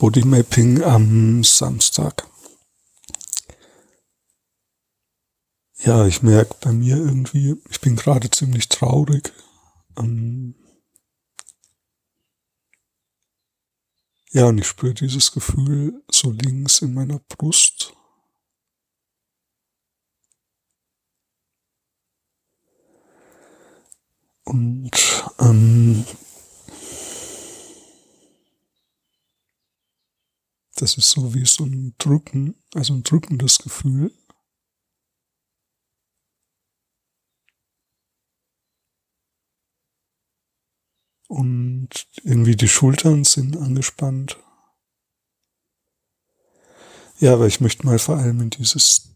Bodymapping am Samstag. Ja, ich merke bei mir irgendwie, ich bin gerade ziemlich traurig. Ja, und ich spüre dieses Gefühl so links in meiner Brust. Und das ist so wie so ein Drücken, also ein drückendes Gefühl. Und irgendwie die Schultern sind angespannt. Ja, aber ich möchte mal vor allem in dieses,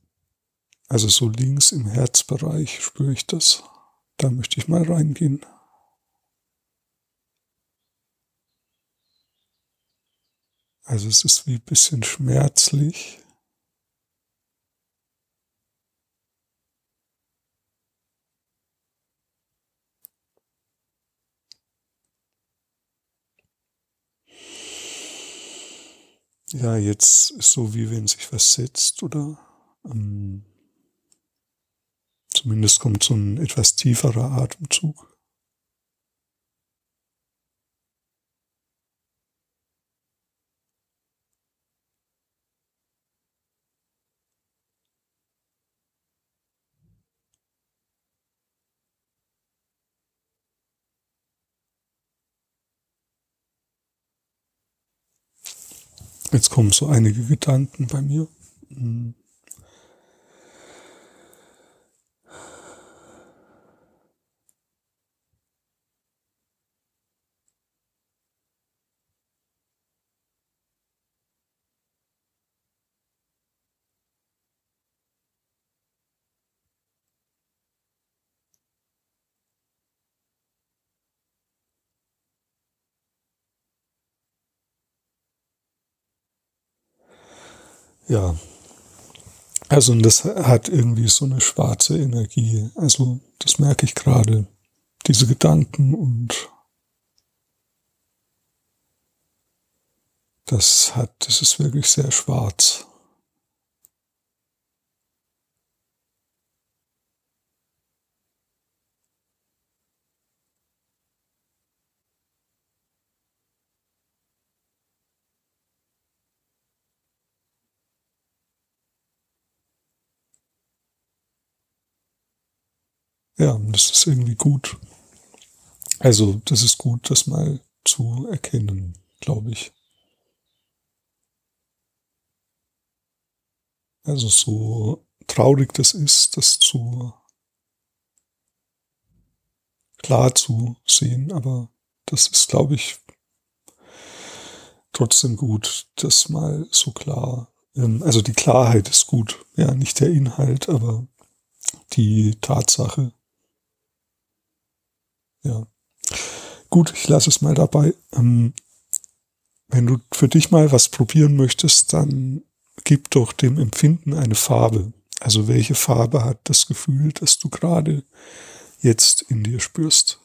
also so links im Herzbereich spüre ich das. Da möchte ich mal reingehen. Also es ist wie ein bisschen schmerzlich. Ja, jetzt ist so, wie wenn sich was setzt, oder? Zumindest kommt so ein etwas tieferer Atemzug. Jetzt kommen so einige Gedanken bei mir. Ja, also und das hat irgendwie so eine schwarze Energie, also das merke ich gerade, diese Gedanken und das ist wirklich sehr schwarz. Ja, das ist irgendwie gut. Also das ist gut, das mal zu erkennen, glaube ich. Also so traurig das ist, das zu klar zu sehen, aber das ist, glaube ich, trotzdem gut, das mal so klar. Also die Klarheit ist gut, ja, nicht der Inhalt, aber die Tatsache. Ja, gut, ich lasse es mal dabei. Wenn du für dich mal was probieren möchtest, dann gib doch dem Empfinden eine Farbe. Also welche Farbe hat das Gefühl, das du gerade jetzt in dir spürst?